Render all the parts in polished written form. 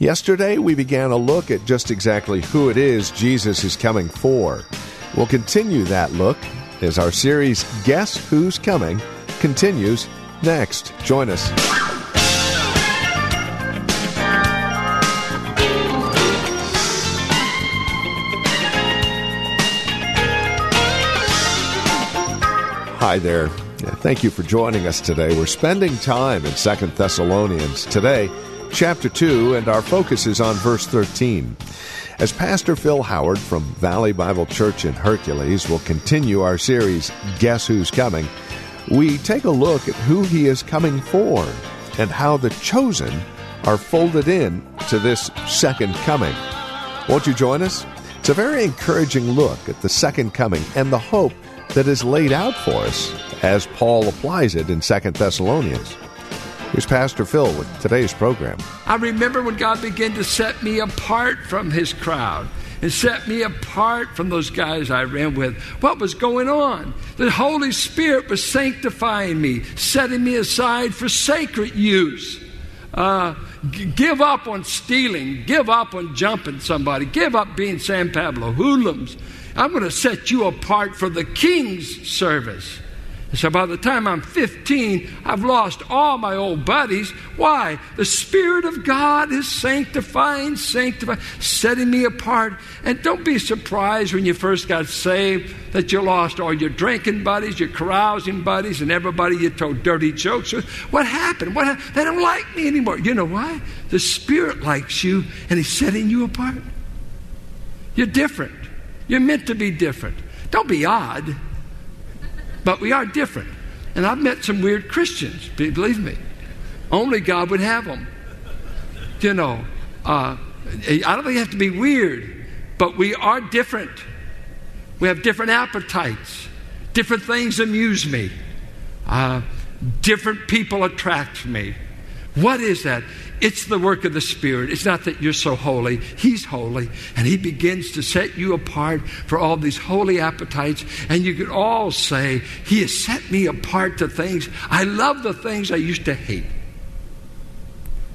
Yesterday, we began a look at just exactly who it is Jesus is coming for. We'll continue that look as our series, Guess Who's Coming, continues next. Join us. Hi there. Thank you for joining us today. We're spending time in 2 Thessalonians today, Chapter 2, and our focus is on verse 13. As Pastor Phil Howard from Valley Bible Church in Hercules will continue our series, Guess Who's Coming, we take a look at who he is coming for and how the chosen are folded in to this second coming. Won't you join us? It's a very encouraging look at the second coming and the hope that is laid out for us as Paul applies it in 2 Thessalonians. Here's Pastor Phil with today's program. I remember when God began to set me apart from his crowd and set me apart from those guys I ran with. What was going on? The Holy Spirit was sanctifying me, setting me aside for sacred use. Give up on stealing. Give up on jumping somebody. Give up being San Pablo hoodlums. I'm going to set you apart for the King's service. So by the time I'm 15, I've lost all my old buddies. Why? The Spirit of God is sanctifying, setting me apart. And don't be surprised when you first got saved that you lost all your drinking buddies, your carousing buddies, and everybody you told dirty jokes with. What happened? They don't like me anymore. You know why? The Spirit likes you, and he's setting you apart. You're different. You're meant to be different. Don't be odd. But we are different. And I've met some weird Christians, believe me. Only God would have them. You know, I don't think you have to be weird, but we are different. We have different appetites. Different things amuse me. Different people attract me. What is that? It's the work of the Spirit. It's not that you're so holy. He's holy, and he begins to set you apart for all these holy appetites. And you could all say, he has set me apart to things. I love the things I used to hate.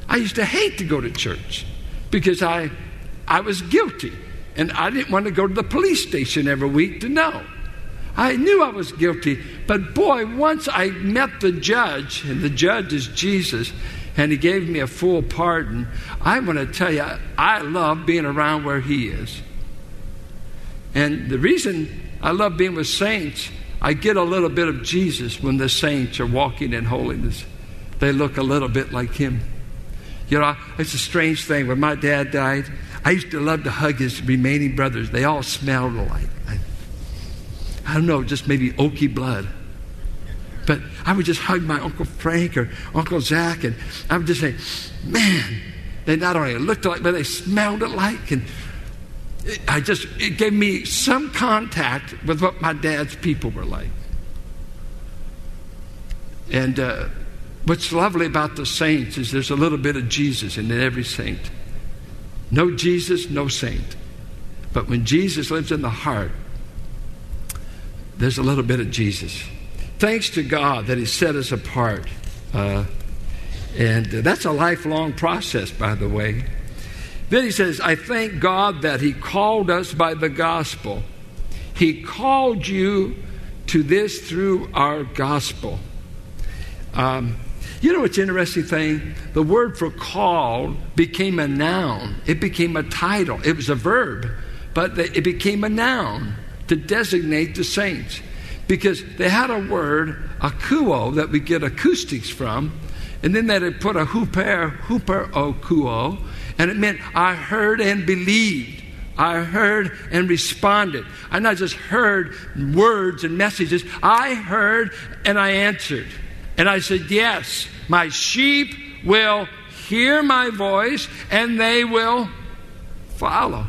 I used to hate to go to church because I was guilty, and I didn't want to go to the police station every week to know. I knew I was guilty, but boy, once I met the judge, and the judge is Jesus, and he gave me a full pardon. I want to tell you, I love being around where he is. And the reason I love being with saints, I get a little bit of Jesus when the saints are walking in holiness. They look a little bit like him. You know, it's a strange thing. When my dad died, I used to love to hug his remaining brothers. They all smelled alike. I don't know, just maybe oaky blood. But I would just hug my Uncle Frank or Uncle Zach, and I would just say, man, they not only looked alike, but they smelled alike. And it gave me some contact with what my dad's people were like. And what's lovely about the saints is there's a little bit of Jesus in every saint. No Jesus, no saint. But when Jesus lives in the heart, there's a little bit of Jesus. Thanks to God that he set us apart. And that's a lifelong process, by the way. Then he says, I thank God that he called us by the gospel. He called you to this through our gospel. You know what's an interesting thing? The word for called became a noun. It became a title. It was a verb, but it became a noun to designate the saints, because they had a word, akuo, that we get acoustics from, and then they put a huper okuo, and it meant I heard and believed. I heard and responded. I not just heard words and messages. I heard and I answered. And I said, yes, my sheep will hear my voice, and they will follow.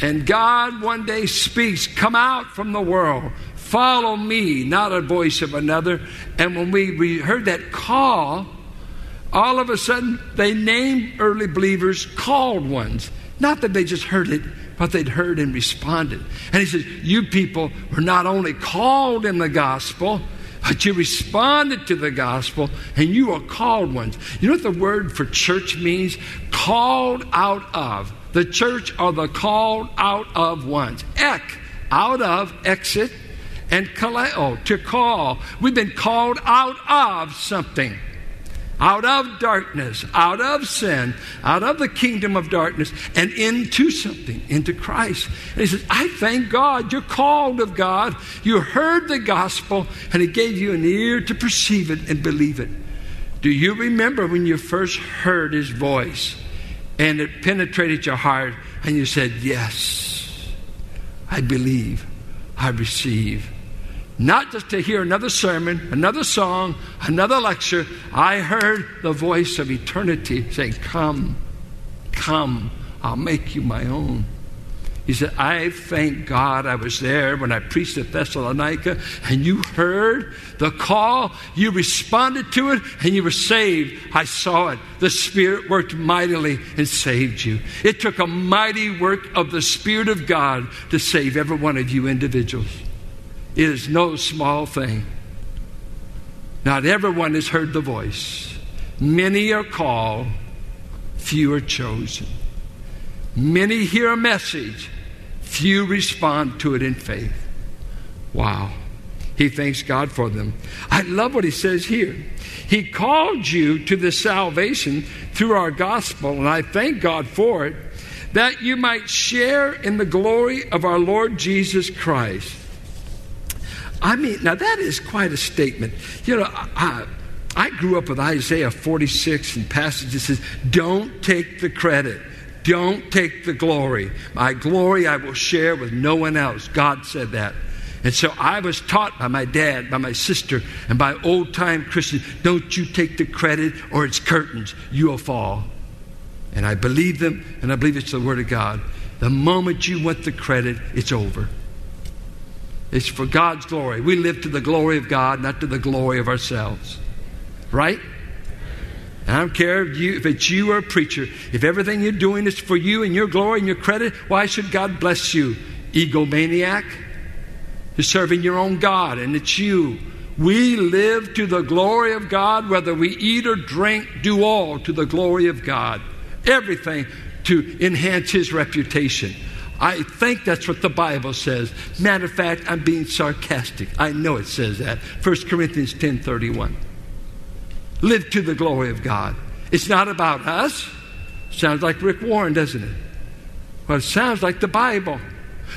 And God one day speaks, come out from the world, follow me, not a voice of another. And when we heard that call, all of a sudden they named early believers called ones. Not that they just heard it, but they'd heard and responded. And he says, you people were not only called in the gospel, but you responded to the gospel, and you are called ones. You know what the word for church means? Called out of. The church are the called out of ones. Ek, out of, exit, and kaleo, to call. We've been called out of something. Out of darkness, out of sin, out of the kingdom of darkness, and into something, into Christ. And he says, I thank God, you're called of God, you heard the gospel, and he gave you an ear to perceive it and believe it. Do you remember when you first heard his voice, and it penetrated your heart, and you said, yes, I believe, I receive. Not just to hear another sermon, another song, another lecture. I heard the voice of eternity saying, come, come, I'll make you my own. He said, I thank God I was there when I preached at Thessalonica, and you heard the call, you responded to it, and you were saved. I saw it. The Spirit worked mightily and saved you. It took a mighty work of the Spirit of God to save every one of you individuals. It is no small thing. Not everyone has heard the voice. Many are called, few are chosen. Many hear a message, few respond to it in faith. Wow. He thanks God for them. I love what he says here. He called you to this salvation through our gospel, and I thank God for it, that you might share in the glory of our Lord Jesus Christ. I mean, now that is quite a statement. You know, I grew up with Isaiah 46 and passages that says, don't take the credit. Don't take the glory. My glory I will share with no one else. God said that. And so I was taught by my dad, by my sister, and by old-time Christians, don't you take the credit or it's curtains. You will fall. And I believe them, and I believe it's the Word of God. The moment you want the credit, it's over. It's for God's glory. We live to the glory of God, not to the glory of ourselves. Right? And I don't care if it's you or a preacher. If everything you're doing is for you and your glory and your credit, why should God bless you? Egomaniac? You're serving your own God, and it's you. We live to the glory of God, whether we eat or drink, do all to the glory of God. Everything to enhance his reputation. I think that's what the Bible says. Matter of fact, I'm being sarcastic. I know it says that. 1 Corinthians 10:31. Live to the glory of God. It's not about us. Sounds like Rick Warren, doesn't it? Well, it sounds like the Bible.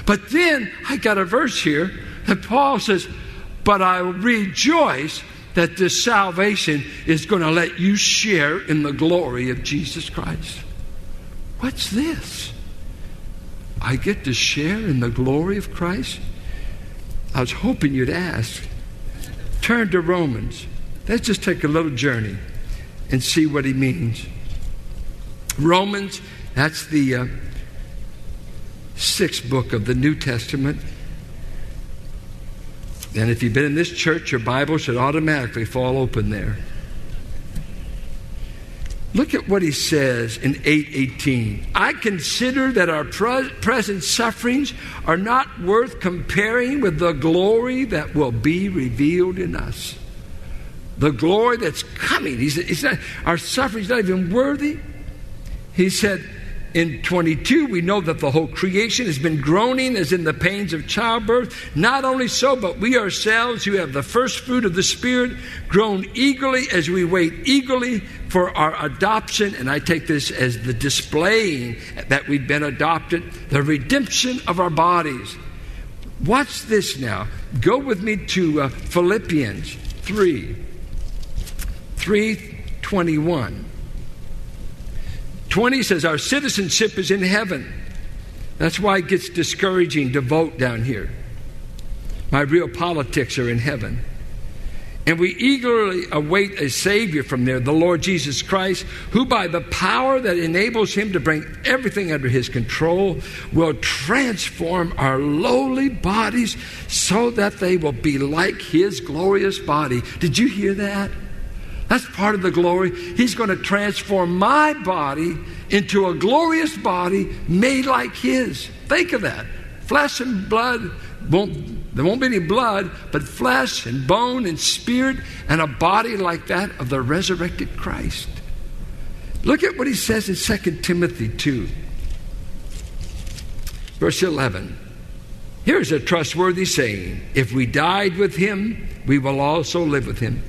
But then I got a verse here that Paul says, but I rejoice that this salvation is going to let you share in the glory of Jesus Christ. What's this? I get to share in the glory of Christ? I was hoping you'd ask. Turn to Romans. Let's just take a little journey and see what he means. Romans, that's the sixth book of the New Testament. And if you've been in this church, your Bible should automatically fall open there. Look at what he says in 8:18. I consider that our present sufferings are not worth comparing with the glory that will be revealed in us. The glory that's coming. He said, it's not, our suffering's not even worthy. He said in 22, we know that the whole creation has been groaning as in the pains of childbirth. Not only so, but we ourselves who have the first fruit of the Spirit groan eagerly as we wait eagerly for our adoption. And I take this as the displaying that we've been adopted, the redemption of our bodies. Watch this now. Go with me to Philippians 3:21. 20 says, our citizenship is in heaven. That's why it gets discouraging to vote down here. My real politics are in heaven. And we eagerly await a Savior from there, the Lord Jesus Christ, who by the power that enables him to bring everything under his control will transform our lowly bodies so that they will be like his glorious body. Did you hear that? That's part of the glory. He's going to transform my body into a glorious body made like his. Think of that. Flesh and blood there won't be any blood, but flesh and bone and spirit and a body like that of the resurrected Christ. Look at what he says in 2 Timothy 2, verse 11. Here's a trustworthy saying. If we died with him, we will also live with him.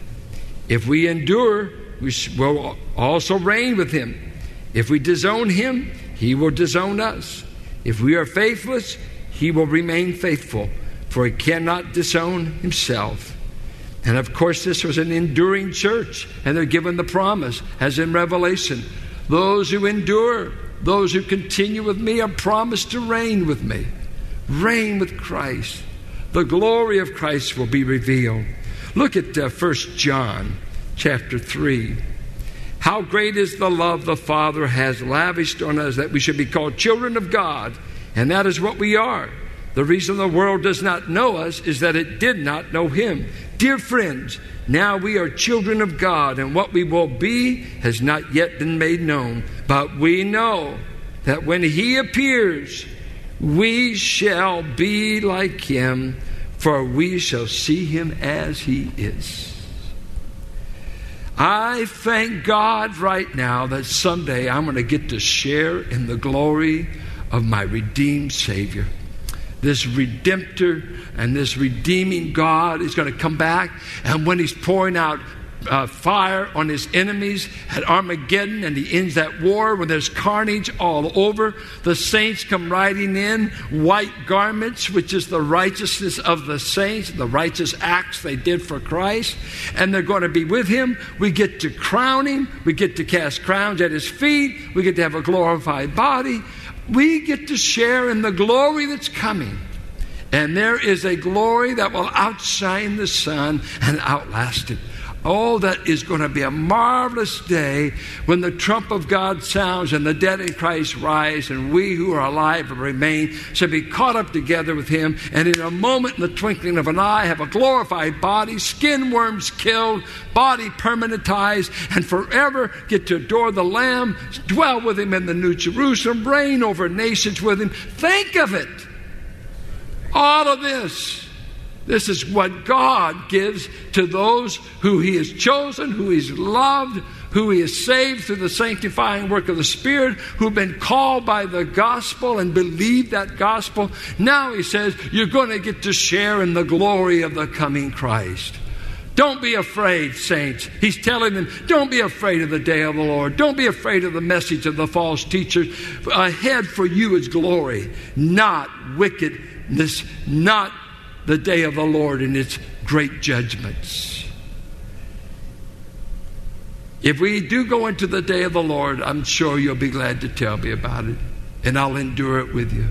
If we endure, we will also reign with him. If we disown him, he will disown us. If we are faithless, he will remain faithful, for he cannot disown himself. And of course, this was an enduring church, and they're given the promise, as in Revelation. Those who endure, those who continue with me are promised to reign with me. Reign with Christ. The glory of Christ will be revealed. Look at 1 John chapter 3. How great is the love the Father has lavished on us that we should be called children of God, and that is what we are. The reason the world does not know us is that it did not know him. Dear friends, now we are children of God, and what we will be has not yet been made known. But we know that when he appears, we shall be like him, for we shall see him as he is. I thank God right now that someday I'm going to get to share in the glory of my redeemed Savior. This Redemptor and this redeeming God is going to come back. And when he's pouring out fire on his enemies at Armageddon, and he ends that war where there's carnage all over, the saints come riding in, white garments, which is the righteousness of the saints, the righteous acts they did for Christ, and they're going to be with him. We get to crown him. We get to cast crowns at his feet. We get to have a glorified body. We get to share in the glory that's coming. And there is a glory that will outshine the sun and outlast it. Oh, that is going to be a marvelous day when the trump of God sounds and the dead in Christ rise, and we who are alive and remain shall be caught up together with him, and in a moment, in the twinkling of an eye, have a glorified body, skin worms killed, body permanentized, and forever get to adore the Lamb, dwell with him in the New Jerusalem, reign over nations with him. Think of it. All of this. This is what God gives to those who he has chosen, who he's loved, who he has saved through the sanctifying work of the Spirit, who've been called by the gospel and believed that gospel. Now he says, you're going to get to share in the glory of the coming Christ. Don't be afraid, saints. He's telling them, don't be afraid of the day of the Lord. Don't be afraid of the message of the false teachers. Ahead for you is glory, not wickedness, not the day of the Lord and its great judgments. If we do go into the day of the Lord, I'm sure you'll be glad to tell me about it, and I'll endure it with you.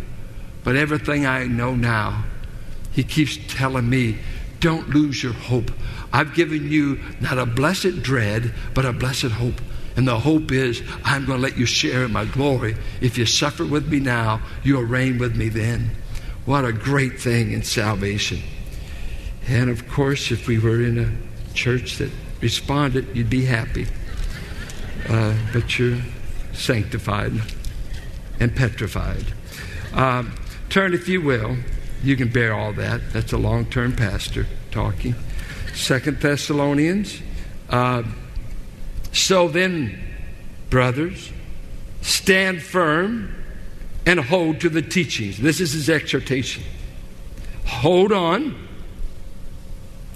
But everything I know now, he keeps telling me, don't lose your hope. I've given you not a blessed dread, but a blessed hope. And the hope is, I'm going to let you share in my glory. If you suffer with me now, you'll reign with me then. What a great thing in salvation. And of course, if we were in a church that responded, you'd be happy. But you're sanctified and petrified. Turn, if you will. You can bear all that. That's a long-term pastor talking. 2 Thessalonians. So then, brothers, stand firm and hold to the teachings. This is his exhortation. Hold on.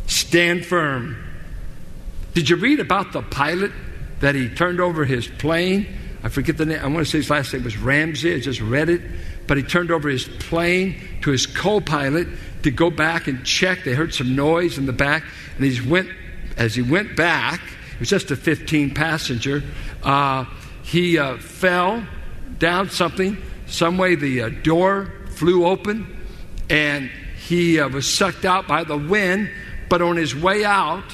Stand firm. Did you read about the pilot that he turned over his plane? I forget the name. I want to say his last name was Ramsey. I just read it. But he turned over his plane to his co-pilot to go back and check. They heard some noise in the back. And as he went back, it was just a 15-passenger. He fell down something. Some way the door flew open, and he was sucked out by the wind. But on his way out,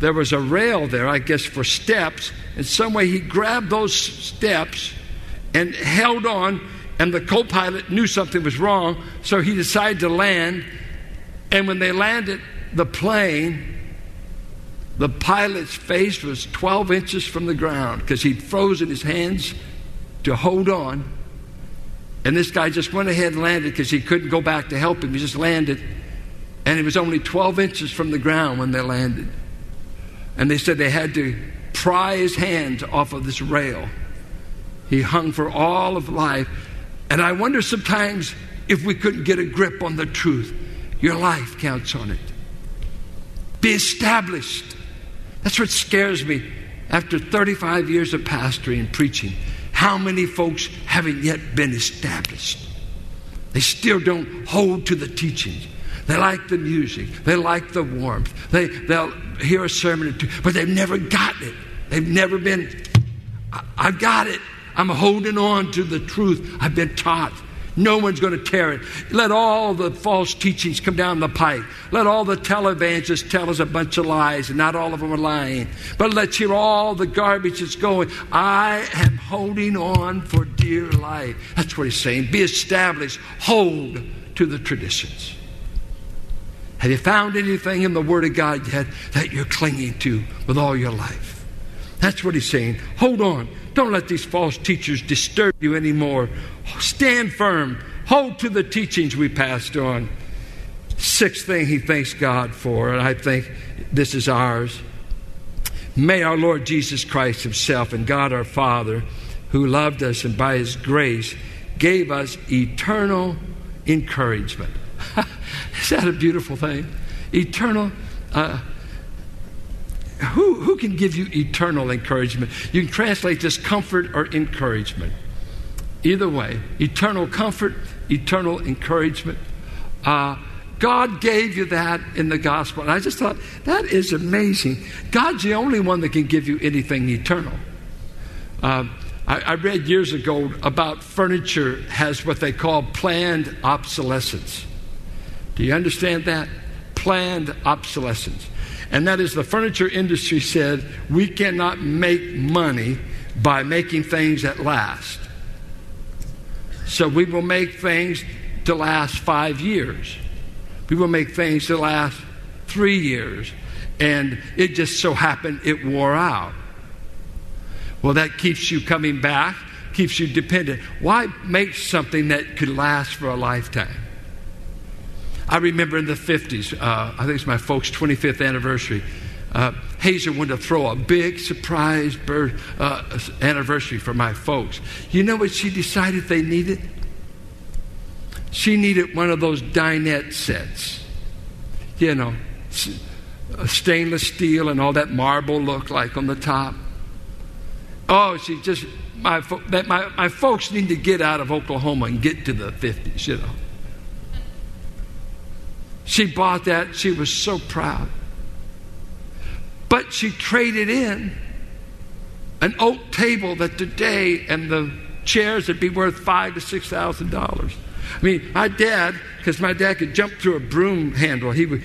there was a rail there, I guess, for steps. In some way, he grabbed those steps and held on, and the co-pilot knew something was wrong, so he decided to land. And when they landed the plane, the pilot's face was 12 inches from the ground because he'd frozen his hands to hold on. And this guy just went ahead and landed because he couldn't go back to help him. He just landed. And he was only 12 inches from the ground when they landed. And they said they had to pry his hands off of this rail. He hung for all of life. And I wonder sometimes if we couldn't get a grip on the truth. Your life counts on it. Be established. That's what scares me after 35 years of pastoring and preaching. How many folks haven't yet been established? They still don't hold to the teachings. They like the music. They like the warmth. They'll hear a sermon or two, but they've never gotten it. They've never been, I got it. I'm holding on to the truth I've been taught. No one's going to tear it. Let all the false teachings come down the pike. Let all the televangelists tell us a bunch of lies, and not all of them are lying. But let's hear all the garbage that's going. I am holding on for dear life. That's what he's saying. Be established. Hold to the traditions. Have you found anything in the Word of God yet that you're clinging to with all your life? That's what he's saying. Hold on. Don't let these false teachers disturb you anymore. Stand firm. Hold to the teachings we passed on. Sixth thing he thanks God for, and I think this is ours. May our Lord Jesus Christ himself and God our Father, who loved us and by his grace gave us eternal encouragement. Is that a beautiful thing? Eternal Who can give you eternal encouragement? You can translate this comfort or encouragement. Either way, eternal comfort, eternal encouragement. God gave you that in the gospel. And I just thought, that is amazing. God's the only one that can give you anything eternal. I read years ago about furniture has what they call planned obsolescence. Do you understand that? Planned obsolescence. And that is, the furniture industry said, we cannot make money by making things that last. So we will make things to last 5 years. We will make things to last 3 years. And it just so happened it wore out. Well, that keeps you coming back, keeps you dependent. Why make something that could last for a lifetime? I remember in the 50s, I think it's my folks' 25th anniversary, Hazel wanted to throw a big surprise anniversary for my folks. You know what she decided they needed? She needed one of those dinette sets. You know, stainless steel and all that marble look like on the top. Oh, she just, my folks need to get out of Oklahoma and get to the 50s, you know. She bought that. She was so proud. But she traded in an oak table that today and the chairs would be worth $5,000 to $6,000. I mean, my dad, because my dad could jump through a broom handle. He could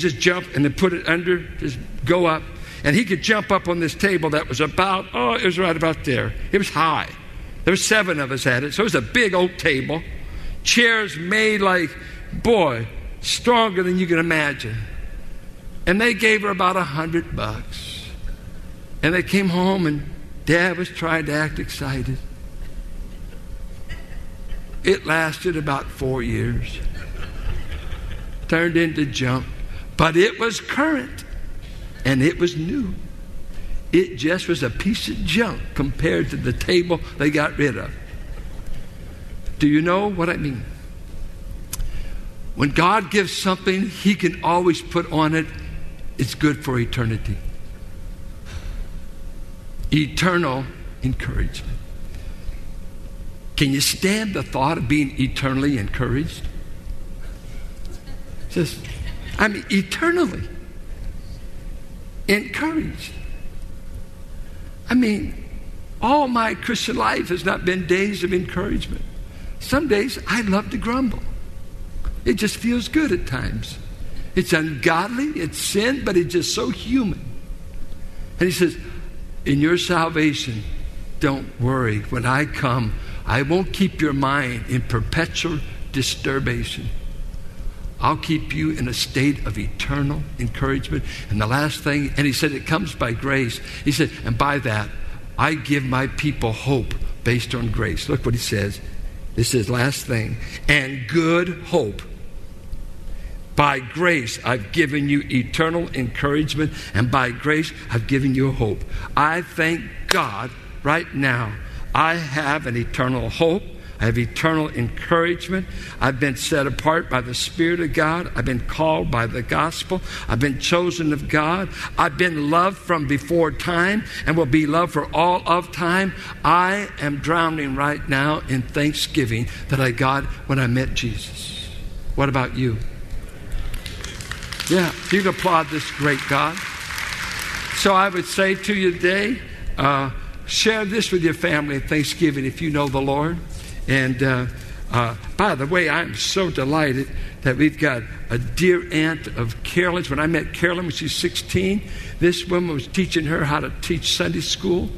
just jump and then put it under, just go up. And he could jump up on this table that was about, it was right about there. It was high. There were 7 of us at it. So it was a big oak table. Chairs made like, boy, stronger than you can imagine. And they gave her about $100. And they came home and Dad was trying to act excited. It lasted about 4 years. Turned into junk. But it was current. And it was new. It just was a piece of junk compared to the table they got rid of. Do you know what I mean? When God gives something, He can always put on it, it's good for eternity. Eternal encouragement. Can you stand the thought of being eternally encouraged? Eternally encouraged. All my Christian life has not been days of encouragement. Some days I love to grumble. It just feels good at times. It's ungodly, it's sin, but it's just so human. And he says, in your salvation, don't worry. When I come, I won't keep your mind in perpetual disturbance. I'll keep you in a state of eternal encouragement. And the last thing, and he said, it comes by grace. He said, and by that, I give my people hope based on grace. Look what he says. This is last thing. And good hope. By grace, I've given you eternal encouragement. And by grace, I've given you hope. I thank God right now. I have an eternal hope. I have eternal encouragement. I've been set apart by the Spirit of God. I've been called by the gospel. I've been chosen of God. I've been loved from before time and will be loved for all of time. I am drowning right now in thanksgiving that I got when I met Jesus. What about you? Yeah, you can applaud this great God. So I would say to you today, share this with your family at Thanksgiving if you know the Lord. And by the way, I'm so delighted that we've got a dear aunt of Carolyn's. When I met Carolyn when she was 16, this woman was teaching her how to teach Sunday school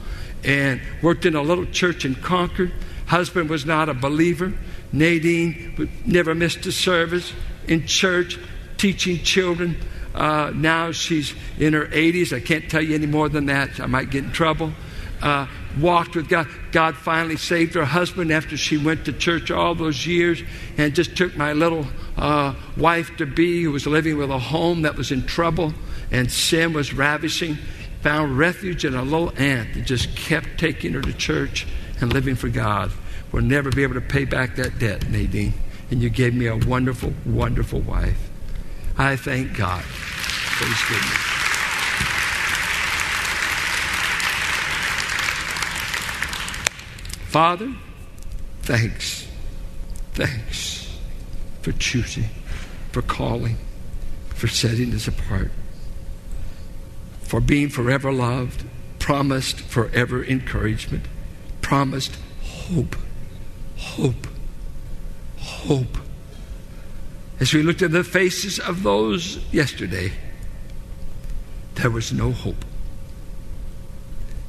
and worked in a little church in Concord. Husband was not a believer. Nadine never missed a service in church, teaching children. Now she's in her 80s. I can't tell you any more than that. I might get in trouble. Walked with God. God finally saved her husband after she went to church all those years, and just took my little wife-to-be, who was living with a home that was in trouble and sin was ravishing, found refuge in a little aunt that just kept taking her to church and living for God. We'll never be able to pay back that debt, Nadine. And you gave me a wonderful, wonderful wife. I thank God for His goodness. Father, thanks. Thanks for choosing, for calling, for setting us apart, for being forever loved, promised forever encouragement, promised hope, hope, hope. As we looked at the faces of those yesterday, there was no hope.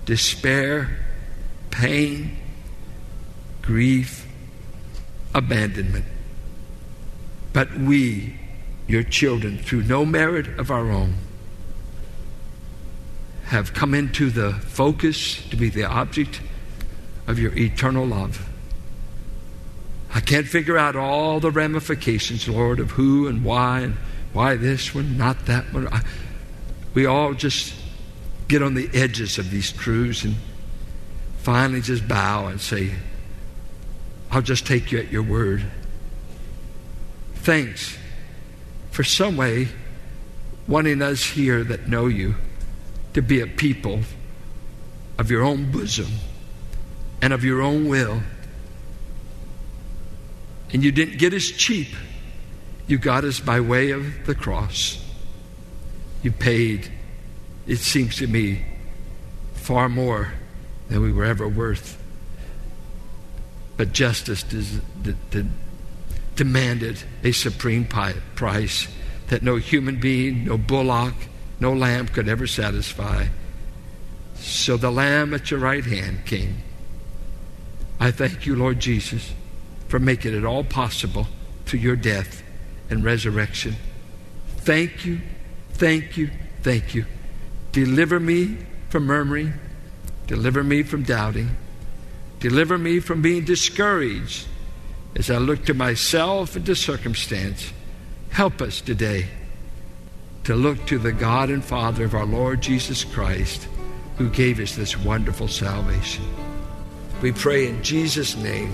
Despair, pain, grief, abandonment. But we, your children, through no merit of our own, have come into the focus to be the object of your eternal love. I can't figure out all the ramifications, Lord, of who and why this one, not that one. We all just get on the edges of these truths and finally just bow and say, I'll just take you at your word. Thanks for some way wanting us here that know you to be a people of your own bosom and of your own will. And you didn't get us cheap. You got us by way of the cross. You paid, it seems to me, far more than we were ever worth. But justice demanded a supreme price that no human being, no bullock, no lamb could ever satisfy. So the Lamb at your right hand came. I thank you, Lord Jesus, for making it all possible through your death and resurrection. Thank you, thank you, thank you. Deliver me from murmuring. Deliver me from doubting. Deliver me from being discouraged as I look to myself and to circumstance. Help us today to look to the God and Father of our Lord Jesus Christ, who gave us this wonderful salvation. We pray in Jesus' name.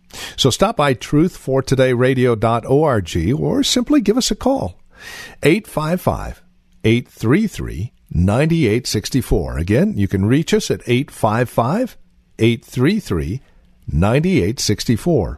So stop by truthfortodayradio.org or simply give us a call, 855-833-9864. Again, you can reach us at 855-833-9864.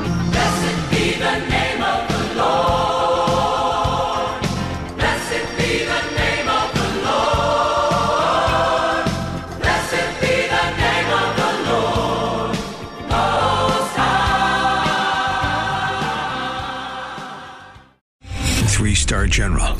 Blessed be the name of the Lord. General